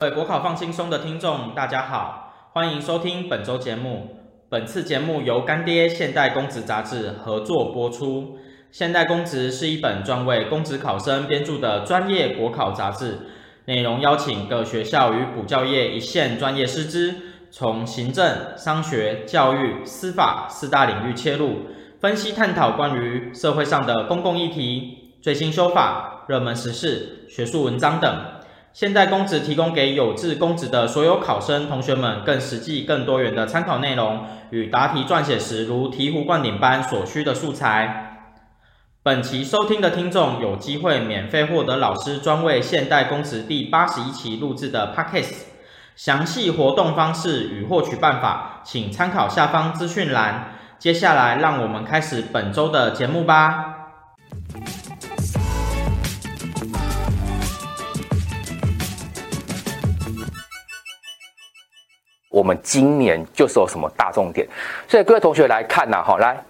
各位国考放轻松的听众，大家好，欢迎收听本周节目。本次节目由干爹现代公职杂志合作播出。现代公职是一本专为公职考生编著的专业国考杂志，内容邀请各学校与补教业一线专业师资，从行政、商学、教育、司法4大领域切入，分析探讨关于社会上的公共议题、最新修法、热门时事、学术文章等。现代公职提供给有志公职的所有考生同学们更实际、更多元的参考内容与答题撰写时如醍醐灌顶般所需的素材。本期收听的听众有机会免费获得老师专为现代公职第81期录制的 Podcast， 详细活动方式与获取办法请参考下方资讯栏。接下来让我们开始本周的节目吧。我们今年就是有什么大重点，所以各位同学来看啊，来，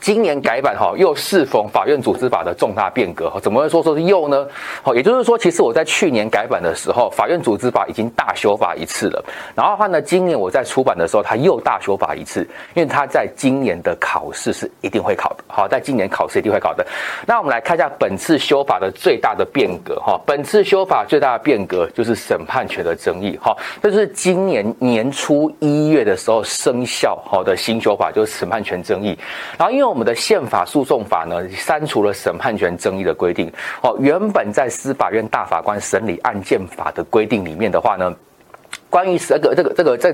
今年改版又适逢法院组织法的重大变革，怎么会说是又呢？也就是说，其实我在去年改版的时候，法院组织法已经大修法一次了，然后呢，今年我在出版的时候，它又大修法一次，因为它在今年的考试是一定会考的，在今年考试一定会考的。那我们来看一下本次修法的最大的变革，本次修法最大的变革就是审判权的争议，这就是今年年初1月的时候生效的新修法，就是审判权争议。然后因为我们的宪法诉讼法呢，删除了审判权争议的规定。原本在司法院大法官审理案件法的规定里面的话呢，关于在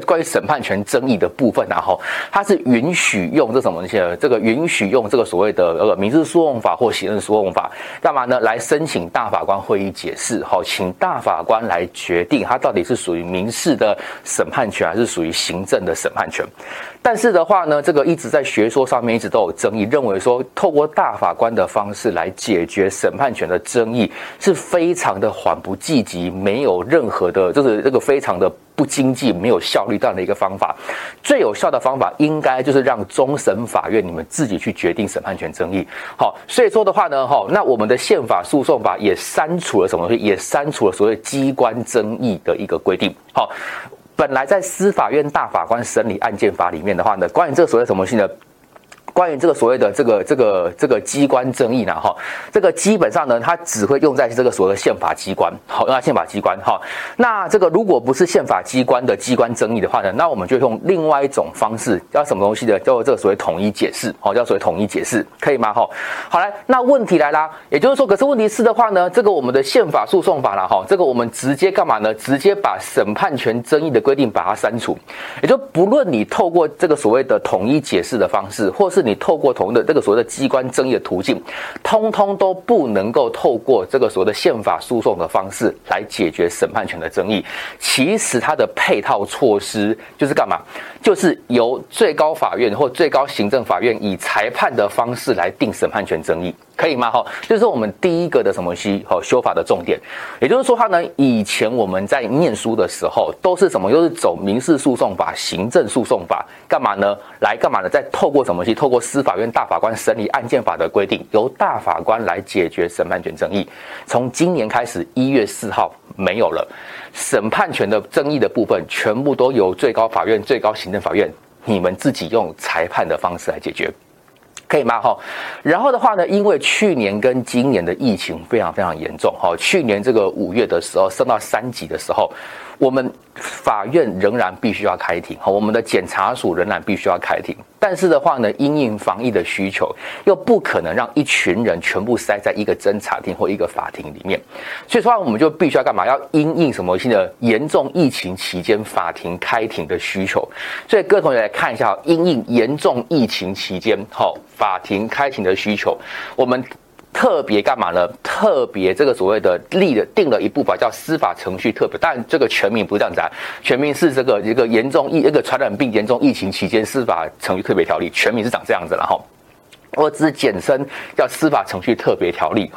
关于审判权争议的部分啊，它是允许用这什么允许用这个所谓的民事诉讼法或行政诉讼法，干嘛呢？来申请大法官会议解释，请大法官来决定它到底是属于民事的审判权还是属于行政的审判权。但是的话呢，这个一直在学说上面一直都有争议，认为说透过大法官的方式来解决审判权的争议是非常的缓不济急，没有任何的，就是这个非常的不经济、没有效率这样的一个方法。最有效的方法应该就是让终审法院你们自己去决定审判权争议。所以说的话呢，那我们的宪法诉讼法也删除了什么东西？也删除了所谓机关争议的一个规定。本来在司法院大法官审理案件法里面的话呢，关于这个所谓什么东西呢？关于这个所谓的机关争议呢，这个基本上呢，它只会用在这个所谓的宪法机关，用在宪法机关，那这个如果不是宪法机关的机关争议的话呢，那我们就用另外一种方式，叫什么东西的？叫做这个所谓统一解释，叫所谓统一解释，可以吗？好来，那问题来啦，也就是说，可是问题是的话呢，这个我们的宪法诉讼法啦，这个我们直接干嘛呢？直接把审判权争议的规定把它删除，也就不论你透过这个所谓的统一解释的方式，或是你透过同的这个所谓的机关争议的途径，通通都不能够透过这个所谓的宪法诉讼的方式来解决审判权的争议。其实它的配套措施就是干嘛？就是由最高法院或最高行政法院以裁判的方式来定审判权争议，可以吗？就是我们第一个的什么西修法的重点。也就是说它呢，以前我们在念书的时候都是什么？就是走民事诉讼法、行政诉讼法，干嘛呢？来干嘛呢？再透过什么西？透过司法院大法官审理案件法的规定，由大法官来解决审判权争议。从今年开始1月4号没有了，审判权的争议的部分全部都由最高法院、最高行政法院你们自己用裁判的方式来解决，可以吗？然后的话呢，因为去年跟今年的疫情非常非常严重，去年这个5月的时候升到3级的时候，我们法院仍然必须要开庭，我们的检察署仍然必须要开庭。但是的话呢，因应防疫的需求，又不可能让一群人全部塞在一个侦查庭或一个法庭里面，所以说我们就必须要干嘛？要因应什么新的严重疫情期间法庭开庭的需求。所以各位同学来看一下，因应严重疫情期间法庭开庭的需求，我们特别干嘛呢？特别这个所谓的定了一部法叫司法程序特别，但这个全名不是这样子啊，全名是这个一个传染病严重疫情期间司法程序特别条例，全名是长这样子了我只简称叫司法程序特别条例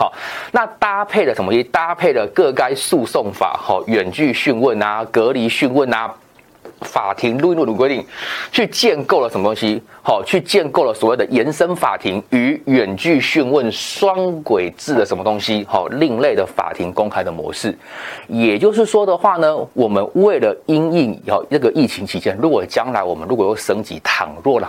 那搭配了什么？搭配了各该诉讼法远距讯问啊、隔离讯问啊、法庭录音录的规定，去建构了什么东西？好，去建构了所谓的延伸法庭与远距讯问双轨制的什么东西？好，另类的法庭公开的模式。也就是说的话呢，我们为了因应这个疫情期间，如果将来我们如果又升级，倘若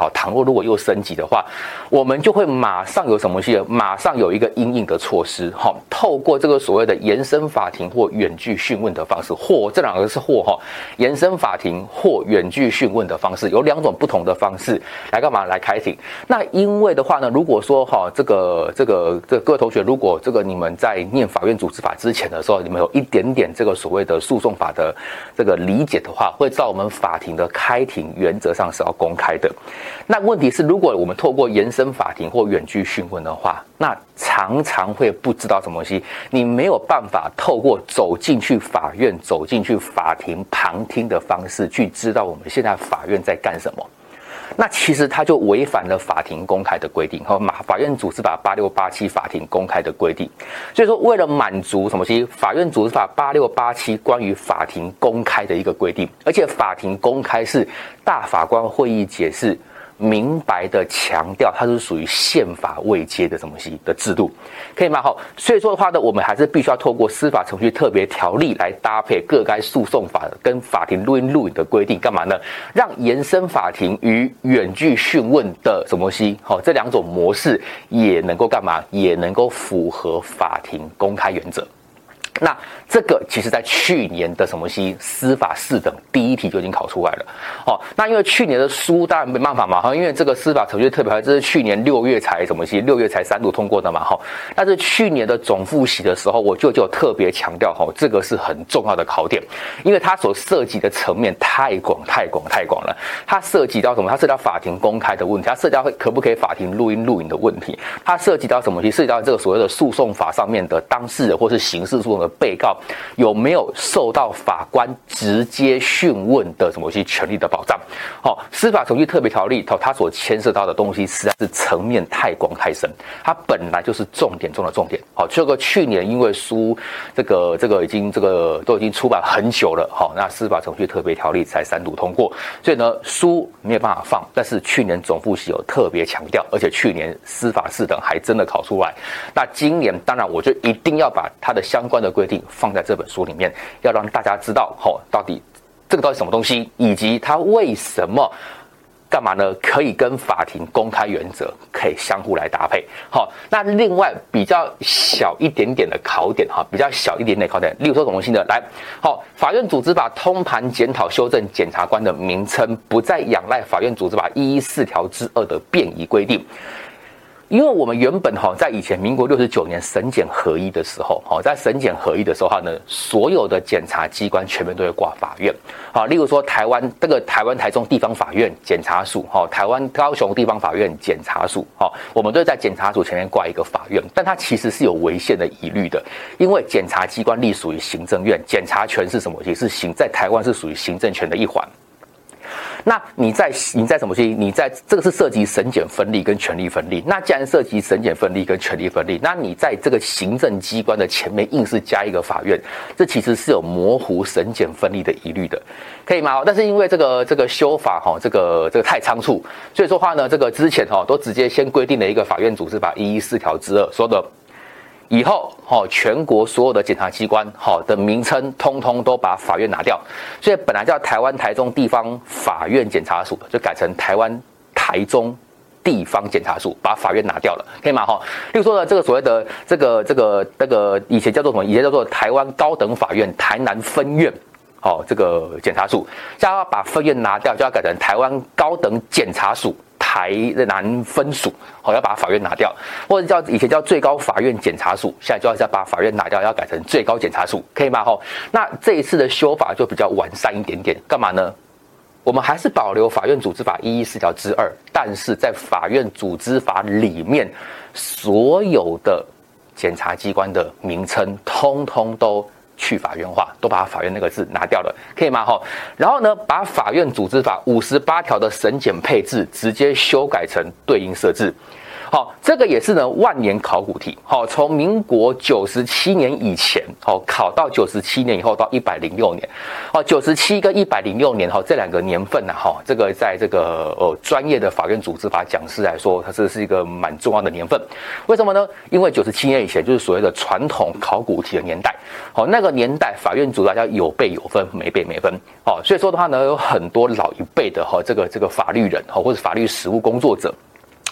如果又升级的话，我们就会马上有什么东西？马上有一个因应的措施。好，透过这个所谓的延伸法庭或远距讯问的方式，或这两个是或哈，延伸法庭或远距讯问的方式有两种不同的方式来干嘛？来开庭。那因为的话呢，如果说哈，各位同学，如果这个你们在念法院组织法之前的时候，你们有一点点这个所谓的诉讼法的这个理解的话，会知道我们法庭的开庭原则上是要公开的。那问题是，如果我们透过延伸法庭或远距讯问的话，那常常会不知道什么东西，你没有办法透过走进去法院、走进去法庭旁听的方式去知道我们现在法院在干什么。那其实它就违反了法庭公开的规定，和法院组织法8687法庭公开的规定。所以说，为了满足什么东西，法院组织法8687关于法庭公开的一个规定，而且法庭公开是大法官会议解释明白的强调，它是属于宪法位阶的什么西的制度，可以吗？好，所以说的话呢，我们还是必须要透过司法程序特别条例来搭配各该诉讼法跟法庭录音录影的规定，干嘛呢？让延伸法庭与远距讯问的什么西，好，这两种模式也能够干嘛？也能够符合法庭公开原则。那这个其实在去年的什么西司法四等第一题就已经考出来了。哦，那因为去年的书当然没办法嘛，因为这个司法程序特别，这是去年6月才什么西，6月才三读通过的嘛。哈，但是去年的总复习的时候，我就特别强调，哈，这个是很重要的考点，因为它所涉及的层面太广了。它涉及到什么？它涉及到法庭公开的问题，它涉及到可不可以法庭录音录影的问题，它涉及到什么西？涉及到这个所谓的诉讼法上面的当事人或是刑事诉讼的被告有没有受到法官直接讯问的什么些权利的保障？好，司法程序特别条例它所牵涉到的东西实在是层面太广太深，它本来就是重点中的重点。好，这个去年因为书都已经出版很久了，好，那司法程序特别条例才三读通过，所以呢书没有办法放，但是去年总复习有特别强调，而且去年司法四等还真的考出来。那今年当然我就一定要把它的相关的规定放在这本书里面，要让大家知道，哦，到底什么东西，以及它为什么干嘛呢？可以跟法庭公开原则可以相互来搭配。好，那另外比较小一点点的考点哈，例如说什么东西呢？来，好，法院组织法通盘检讨修正检察官的名称，不再仰赖法院组织法114条之2的便宜规定。因为我们原本在以前民国1969年审检合一的时候，在审检合一的时候呢，所有的检察机关全面都会挂法院。好，例如说台湾台中地方法院检察署，台湾高雄地方法院检察署，我们都在检察署前面挂一个法院，但它其实是有违宪的疑虑的，因为检察机关隶属于行政院，检察权是什么？也是在台湾是属于行政权的一环。那你在什么东西？你在这个是涉及审检分立跟权力分立。那既然涉及审检分立跟权力分立，那你在这个行政机关的前面硬是加一个法院，这其实是有模糊审检分立的疑虑的，可以吗？但是因为这个修法哈，这个太仓促，所以说话呢，这个之前哈都直接先规定了一个法院组织法114条之2说的。以后全国所有的检察机关的名称通通都把法院拿掉，所以本来叫台湾台中地方法院检察署就改成台湾台中地方检察署，把法院拿掉了，可以吗？例如说呢，这个所谓的以前叫做什么？以前叫做台湾高等法院台南分院这个检察署，现在要把分院拿掉，就要改成台湾高等检察署台南分署，要把法院拿掉，或者以前叫最高法院检察署，现在就要再把法院拿掉，要改成最高检察署，可以吗？那这一次的修法就比较完善一点点，干嘛呢？我们还是保留法院组织法114条之2，但是在法院组织法里面，所有的检察机关的名称通通都去法院化，都把法院那个字拿掉了，可以吗？然后呢，把法院组织法58条的审检配置直接修改成对应设置。好，这个也是呢万年考古题，好，从民国97年以前，好，考到97年以后到106年，好，97跟106年，好，这2个年份呢，哈，这个在这个专业的法院组织法讲师来说，它这是一个蛮重要的年份。为什么呢？因为97年以前就是所谓的传统考古题的年代，好，那个年代法院组大家有备有分，没备没分，好，所以说的话呢，有很多老一辈的哈，这个法律人哈，或者法律实务工作者。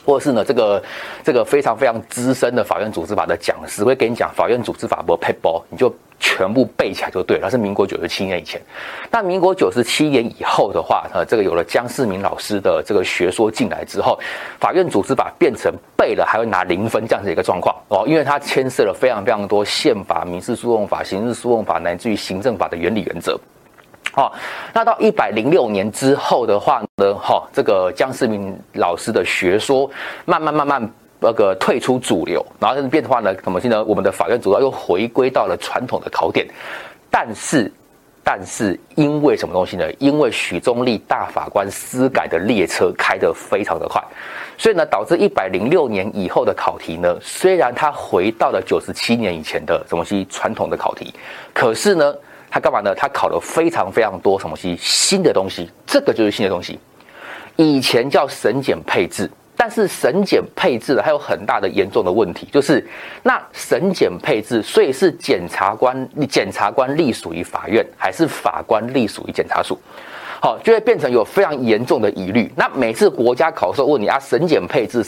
或者是呢，这个非常非常资深的法院组织法的讲师会跟你讲，法院组织法不配包，你就全部背起来就对了。它是民国97年以前，那民国97年以后的话，这个有了姜世明老师的这个学说进来之后，法院组织法变成背了还会拿0分这样子一个状况哦，因为它牵涉了非常非常多宪法、民事诉讼法、刑事诉讼法乃至于行政法的原理原则。好，那到106年之后的话呢，这个姜世明老师的学说慢慢那个退出主流，然后变化呢，我们的法院主要又回归到了传统的考点，但是因为什么东西呢？因为许宗力大法官司改的列车开得非常的快，所以呢，导致106年以后的考题呢，虽然它回到了97年以前的什么西传统的考题，可是呢。他干嘛呢？他考了非常非常多什么新的东西，这个就是新的东西。以前叫审检配置，但是审检配置还有很大的严重的问题，就是那审检配置，所以是检察官隶属于法院，还是法官隶属于检察署？好，就会变成有非常严重的疑虑。那每次国家考试问你啊，审检配置，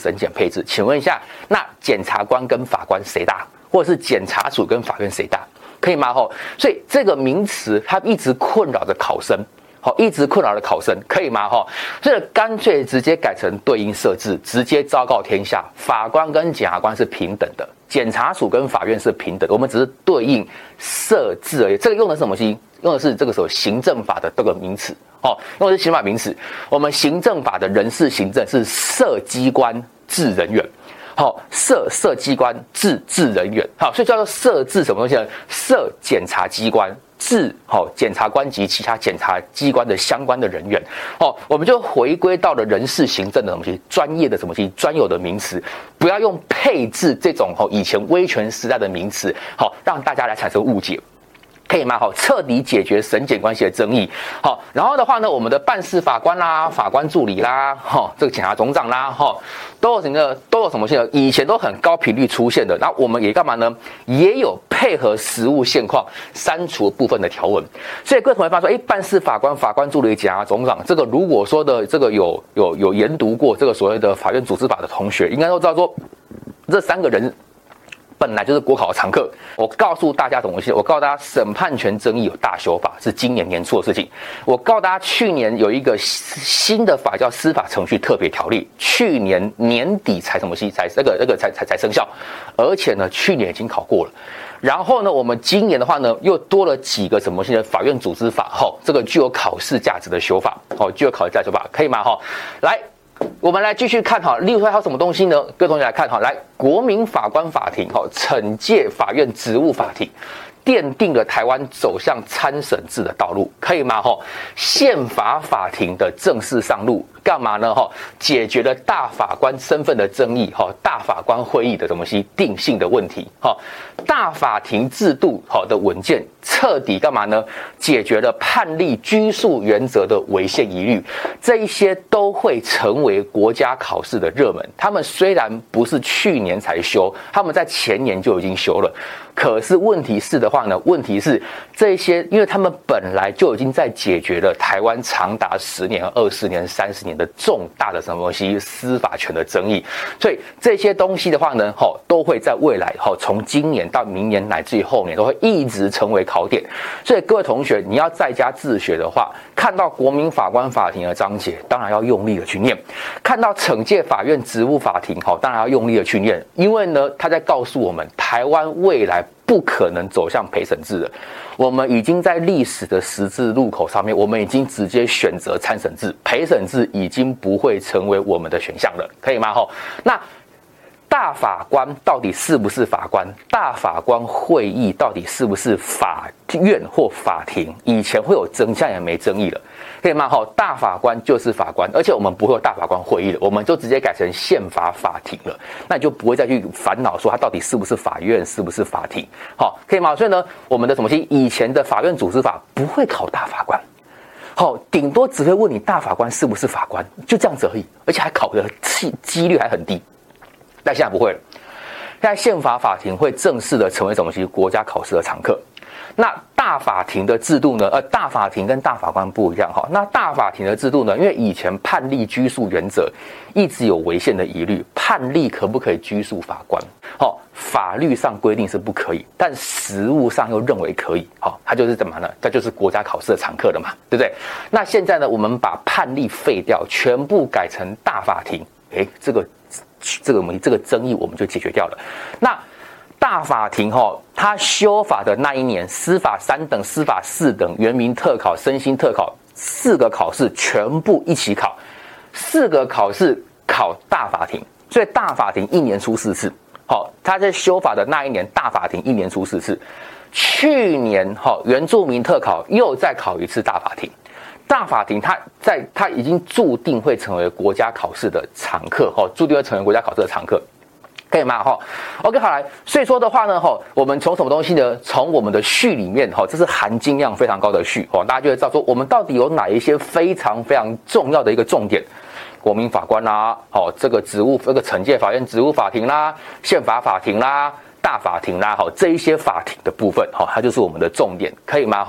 请问一下，那检察官跟法官谁大，或者是检察署跟法院谁大？可以吗？吼，所以这个名词它一直困扰着考生，好，一直困扰着考生，可以吗？吼，所以干脆直接改成对应设置，直接昭告天下，法官跟检察官是平等的，检察署跟法院是平等的，我们只是对应设置而已。这个用的是什么东西？用的是这个时候行政法的这个名词，哦，用的是刑法名词。我们行政法的人事行政是设机关治人员。好，设机关治人员，好，所以叫做设置什么东西呢？设检察机关治好检察官及其他检察机关的相关的人员，好，我们就回归到了人事行政的什么东西，专业的什么东西，专有的名词，不要用配置这种以前威权时代的名词，好，让大家来产生误解。可以吗？好，彻底解决审检关系的争议。好，然后的话呢，我们的办事法官啦、法官助理啦、这个检察总长啦，都有什么现象？以前都很高频率出现的。那我们也干嘛呢？也有配合实务现况删除部分的条文。所以各位同学发现说，办事法官、法官助理、检察总长，这个如果说的这个有研读过这个所谓的法院组织法的同学，应该都知道说，这3个人。本来就是国考的常客。我告诉大家怎么回事？我告诉大家，审判权争议有大修法，是今年年初的事情。我告诉大家，去年有一个新的法叫《司法程序特别条例》，去年年底才什么西才才生效，而且呢，去年已经考过了。然后呢，我们今年的话呢，又多了几个什么新的法院组织法，这个具有考试价值的修法，具有考试价值修法，可以吗？来。我们来继续看哈，例如说还有什么东西呢？各位同学来看哈，来国民法官法庭哈，惩戒法院职务法庭，奠定了台湾走向参审制的道路，可以吗？哈，宪法法庭的正式上路，干嘛呢？哈，解决了大法官身份的争议，哈，大法官会议的什么西定性的问题，哈，大法庭制度好的稳健。彻底干嘛呢？解决了判例拘束原则的违宪疑虑，这一些都会成为国家考试的热门。他们虽然不是去年才修，他们在前年就已经修了。可是问题是的话呢？问题是这些，因为他们本来就已经在解决了台湾长达10年、20年、30年的重大的什么东西司法权的争议，所以这些东西的话呢，都会在未来从今年到明年乃至于后年，都会一直成为考点，所以各位同学，你要在家自学的话，看到国民法官法庭的章节，当然要用力的去念；看到惩戒法院职务法庭，当然要用力的去念，因为呢，他在告诉我们，台湾未来不可能走向陪审制了。我们已经在历史的十字路口上面，我们已经直接选择参审制，陪审制已经不会成为我们的选项了，可以吗？那大法官到底是不是法官？大法官会议到底是不是法院或法庭？以前会有争议，现在也没争议了，可以吗？大法官就是法官，而且我们不会有大法官会议了，我们就直接改成宪法法庭了，那你就不会再去烦恼说它到底是不是法院，是不是法庭，可以吗？所以呢，我们的什么以前的法院组织法不会考大法官。好，顶多只会问你大法官是不是法官，就这样子而已，而且还考的几率还很低。但现在不会了，现在宪法法庭会正式的成为什么？国家考试的常客。那大法庭的制度呢？大法庭跟大法官不一样哈。那大法庭的制度呢？因为以前判例拘束原则一直有违宪的疑虑，判例可不可以拘束法官？好，法律上规定是不可以，但实务上又认为可以。好，它就是怎么呢？它就是国家考试的常客了嘛，对不对？那现在呢，我们把判例废掉，全部改成大法庭。哎，这个争议我们就解决掉了。那大法庭它修法的那一年，司法3等、司法4等、原民特考、身心特考4个考试全部一起考，4个考试考大法庭，所以大法庭一年出4次。好，它在修法的那一年，大法庭一年出4次。去年原住民特考又再考一次大法庭。大法庭它已经注定会成为国家考试的常客，注定会成为国家考试的常客。可以吗？OK， 好来，所以说的话呢，我们从什么东西呢？从我们的序里面，这是含金量非常高的序，大家就会知道说我们到底有哪一些非常非常重要的一个重点，国民法官啦，这个惩戒法院职务法庭啦，宪法法庭啦，大法庭啦，这一些法庭的部分，它就是我们的重点，可以吗？